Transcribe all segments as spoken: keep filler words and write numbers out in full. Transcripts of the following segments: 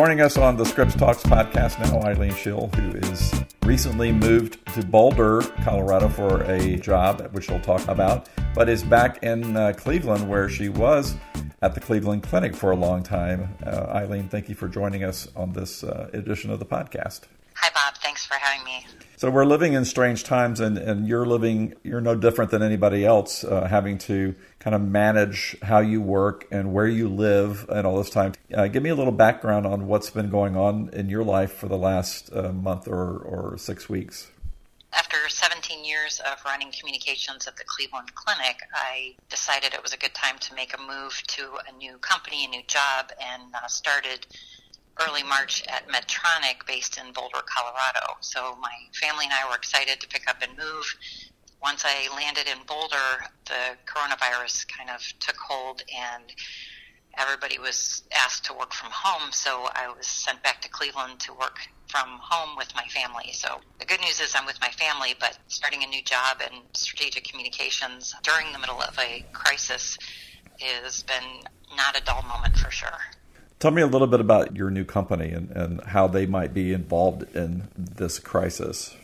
Joining us on the Scripps Talks podcast now, Eileen Schill, who is recently moved to Boulder, Colorado for a job, which we'll talk about, but is back in uh, Cleveland, where she was at the Cleveland Clinic for a long time. Uh, Eileen, thank you for joining us on this uh, edition of the podcast. Hi, Bob. Thanks for having me. So we're living in strange times, and, and you're living, you're no different than anybody else, uh, having to kind of manage how you work and where you live and all this time. Uh, give me a little background on what's been going on in your life for the last uh, month or, or six weeks. After seventeen years of running communications at the Cleveland Clinic, I decided it was a good time to make a move to a new company, a new job, and uh, started early March at Medtronic based in Boulder, Colorado. So my family and I were excited to pick up and move. Once I landed in Boulder, the coronavirus kind of took hold and everybody was asked to work from home. So I was sent back to Cleveland to work from home with my family. So the good news is I'm with my family, but starting a new job in strategic communications during the middle of a crisis has been not a dull moment for sure. Tell me a little bit about your new company and, and how they might be involved in this crisis.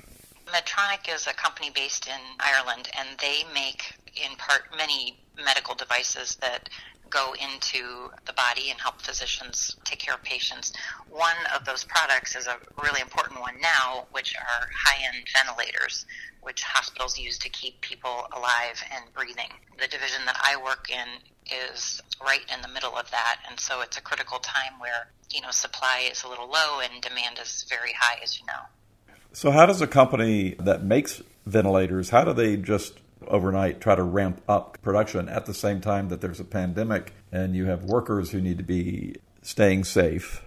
Medtronic is a company based in Ireland, and they make, in part, many medical devices that go into the body and help physicians take care of patients. One of those products is a really important one now, which are high-end ventilators, which hospitals use to keep people alive and breathing. The division that I work in is right in the middle of that, and so it's a critical time where, you know, supply is a little low and demand is very high, as you know. So how does a company that makes ventilators, how do they just overnight try to ramp up production at the same time that there's a pandemic and you have workers who need to be staying safe?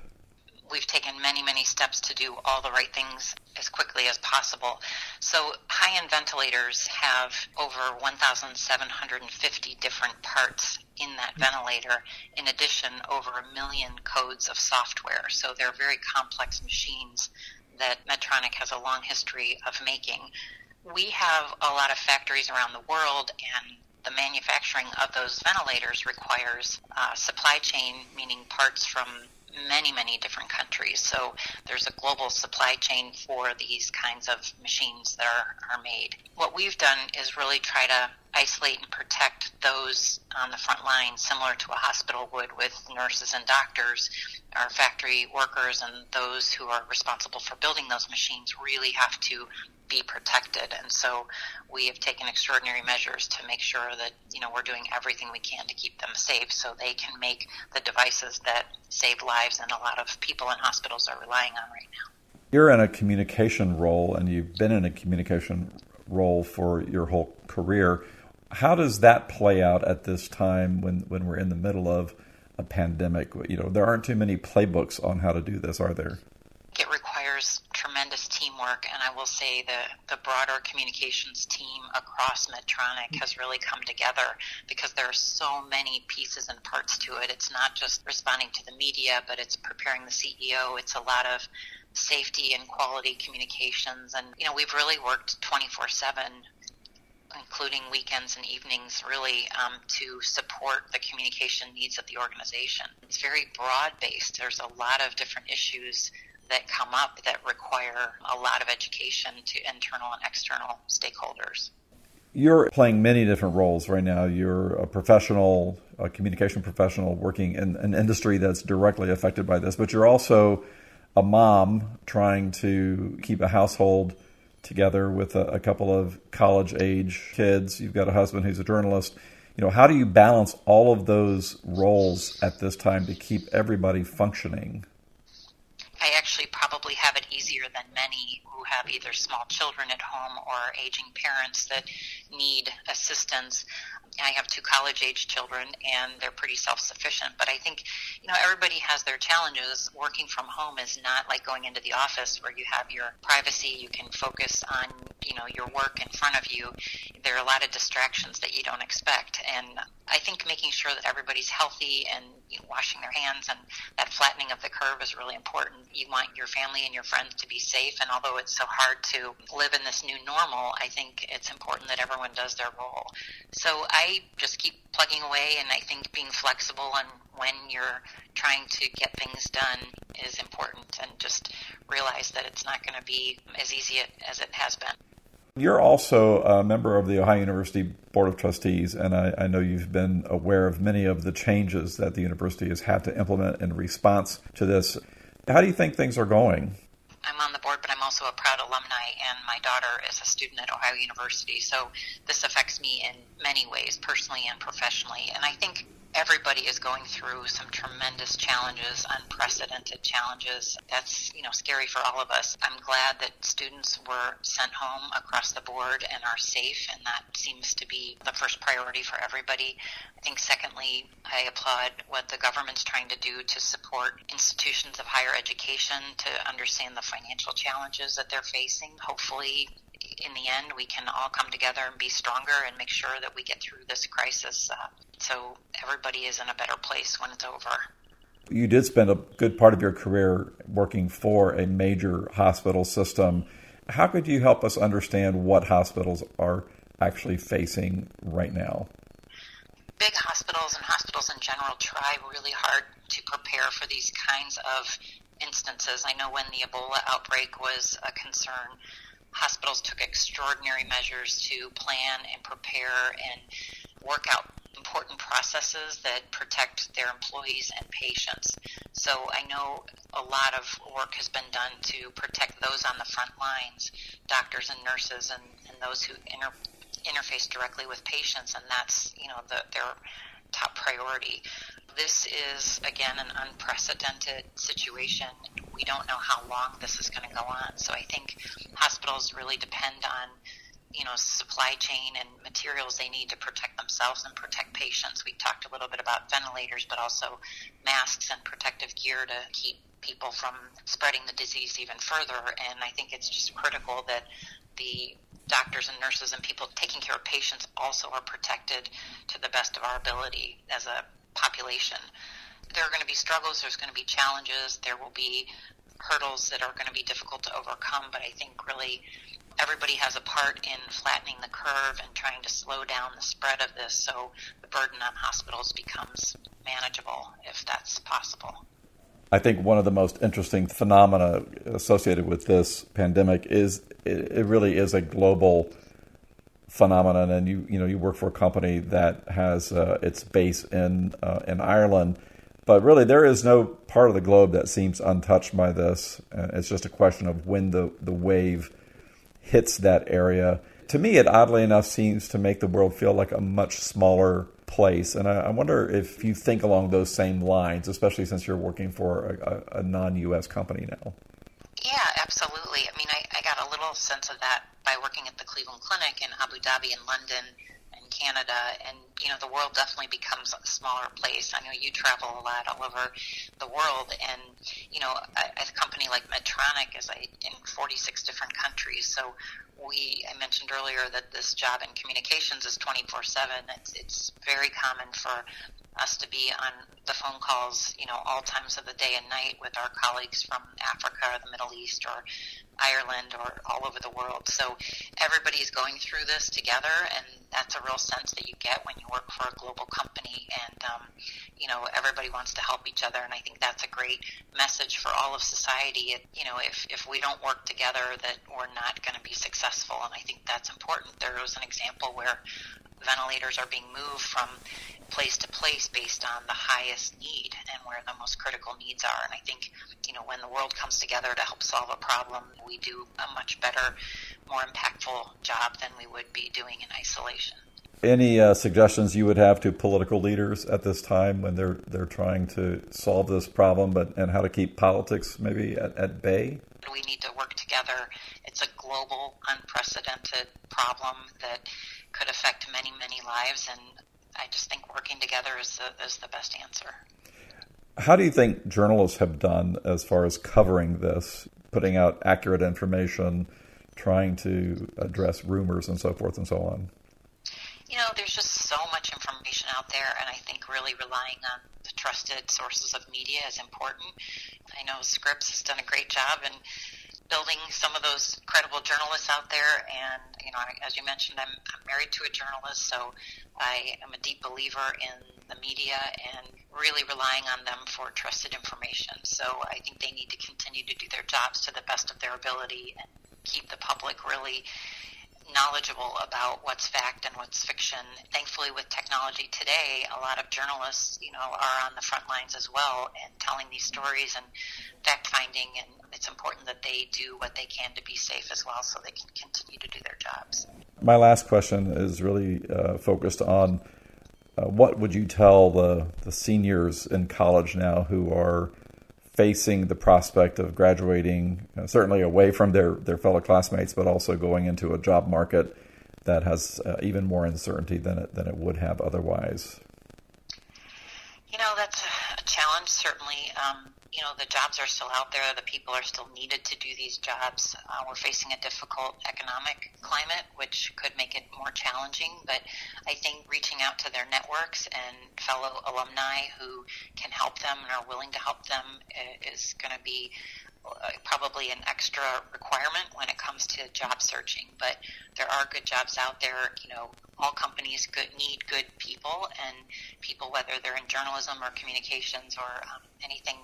We've taken many, many steps to do all the right things as quickly as possible. So high-end ventilators have over one thousand seven hundred fifty different parts in that ventilator. In addition, over a million codes of software. So they're very complex machines that Medtronic has a long history of making. We have a lot of factories around the world, and the manufacturing of those ventilators requires uh, supply chain, meaning parts from many, many different countries. So there's a global supply chain for these kinds of machines that are, are made. What we've done is really try to isolate and protect those on the front line, similar to a hospital would with nurses and doctors. Our factory workers and those who are responsible for building those machines really have to be protected. And so we have taken extraordinary measures to make sure that, you know, we're doing everything we can to keep them safe so they can make the devices that save lives and a lot of people in hospitals are relying on right now. You're in a communication role, and you've been in a communication role for your whole career. How does that play out at this time when, when we're in the middle of a pandemic? You know, there aren't too many playbooks on how to do this, are there? It requires tremendous teamwork, and I will say the, the broader communications team across Medtronic has really come together because there are so many pieces and parts to it. It's not just responding to the media, but it's preparing the C E O. It's a lot of safety and quality communications, and you know we've really worked twenty-four seven, including weekends and evenings, really um, to support the communication needs of the organization. It's very broad-based. There's a lot of different issues that come up that require a lot of education to internal and external stakeholders. You're playing many different roles right now. You're a professional, a communication professional working in an industry that's directly affected by this, but you're also a mom trying to keep a household together with a, a couple of college-age kids. You've got a husband who's a journalist. You know, how do you balance all of those roles at this time to keep everybody functioning? I actually probably have it easier than many who have either small children at home or aging parents that need assistance. I have two college-age children, and they're pretty self-sufficient. But I think, you know, everybody has their challenges. Working from home is not like going into the office where you have your privacy. You can focus on, you know, your work in front of you. There are a lot of distractions that you don't expect. And I think making sure that everybody's healthy and, you know, washing their hands and that flattening of the curve is really important. You want your family and your friends to be safe, and although it's so hard to live in this new normal, I think it's important that everyone does their role. So I just keep plugging away, and I think being flexible on when you're trying to get things done is important, and just realize that it's not going to be as easy as it has been. You're also a member of the Ohio University Board of Trustees, and I, I know you've been aware of many of the changes that the university has had to implement in response to this. How do you think things are going? I'm on the board, but I'm also a proud alumni, and my daughter is a student at Ohio University, so this affects me in many ways, personally and professionally. And I think everybody is going through some tremendous challenges, unprecedented challenges. That's, you know, scary for all of us. I'm glad that students were sent home across the board and are safe, and that seems to be the first priority for everybody. I think secondly, I applaud what the government's trying to do to support institutions of higher education to understand the financial challenges that they're facing. Hopefully, in the end, we can all come together and be stronger and make sure that we get through this crisis, uh, so everybody is in a better place when it's over. You did spend a good part of your career working for a major hospital system. How could you help us understand what hospitals are actually facing right now? Big hospitals and hospitals in general try really hard to prepare for these kinds of instances. I know when the Ebola outbreak was a concern, hospitals took extraordinary measures to plan and prepare and work out important processes that protect their employees and patients. So I know a lot of work has been done to protect those on the front lines, doctors and nurses and, and those who inter- interface directly with patients, and that's, you know, the, their top priority. This is, again, an unprecedented situation. We don't know how long this is going to go on. So I think hospitals really depend on, you know, supply chain and materials they need to protect themselves and protect patients. We talked a little bit about ventilators, but also masks and protective gear to keep people from spreading the disease even further. And I think it's just critical that the doctors and nurses and people taking care of patients also are protected to the best of our ability as a population. There are going to be struggles, there's going to be challenges, there will be hurdles that are going to be difficult to overcome, but I think really everybody has a part in flattening the curve and trying to slow down the spread of this so the burden on hospitals becomes manageable, if that's possible. I think one of the most interesting phenomena associated with this pandemic is it really is a global phenomenon, and you you know you work for a company that has uh, its base in uh, in Ireland, but really there is no part of the globe that seems untouched by this. Uh, it's just a question of when the the wave hits that area. To me, it oddly enough seems to make the world feel like a much smaller place, and I, I wonder if you think along those same lines, especially since you're working for a, a, a non-U S company now. Yeah, absolutely. I mean, I, I got a little sense of that by working at the Cleveland Clinic in Abu Dhabi and London and Canada. And, you know, the world definitely becomes a smaller place. I know you travel a lot all over the world. And, you know, a, a company like Medtronic is in forty-six different countries. So we, I mentioned earlier that this job in communications is twenty-four seven. It's, it's very common for us to be on the phone calls, you know, all times of the day and night with our colleagues from Africa or the Middle East or Ireland or all over the world. So everybody's going through this together, and that's a real sense that you get when you work for a global company. And, um, you know, everybody wants to help each other, and I think that's a great message for all of society. It, you know, if, if we don't work together, that we're not going to be successful, and I think that's important. There was an example where ventilators are being moved from place to place based on the highest need and where the most critical needs are. And I think, you know, when the world comes together to help solve a problem, we do a much better, more impactful job than we would be doing in isolation. Any uh, suggestions you would have to political leaders at this time when they're they're trying to solve this problem, but and how to keep politics maybe at, at bay? We need to work together. It's a global, unprecedented problem that could affect many, many lives, and I just think working together is the, is the best answer. How do you think journalists have done as far as covering this, putting out accurate information, trying to address rumors and so forth and so on? You know, there's just so much information out there, and I think really relying on the trusted sources of media is important. I know Scripps has done a great job in building some of those credible journalists out there, and you know, as you mentioned, I'm, I'm married to a journalist, so I am a deep believer in the media and really relying on them for trusted information. So I think they need to continue to do their jobs to the best of their ability and keep the public really knowledgeable about what's fact and what's fiction. Thankfully, with technology today, a lot of journalists, you know, are on the front lines as well and telling these stories and fact-finding, and it's important that they do what they can to be safe as well so they can continue to do their jobs. My last question is really uh, focused on uh, what would you tell the, the seniors in college now who are facing the prospect of graduating, uh, certainly away from their, their fellow classmates, but also going into a job market that has uh, even more uncertainty than it, than it would have otherwise? You know, that's a challenge, certainly. Um, you know, the jobs are still out there. The people are still needed to do these jobs. Uh, we're facing a difficult economic climate, which could make it more challenging. But I think reaching out to their networks and fellow alumni who can help them and are willing to help them is going to be probably an extra requirement when it comes to job searching, but there are good jobs out there. You know, all companies good, need good people, and people, whether they're in journalism or communications or um, anything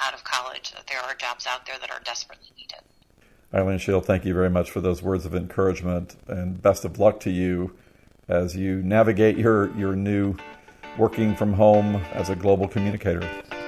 out of college, there are jobs out there that are desperately needed. Eileen Schill, thank you very much for those words of encouragement, and best of luck to you as you navigate your, your new working from home as a global communicator.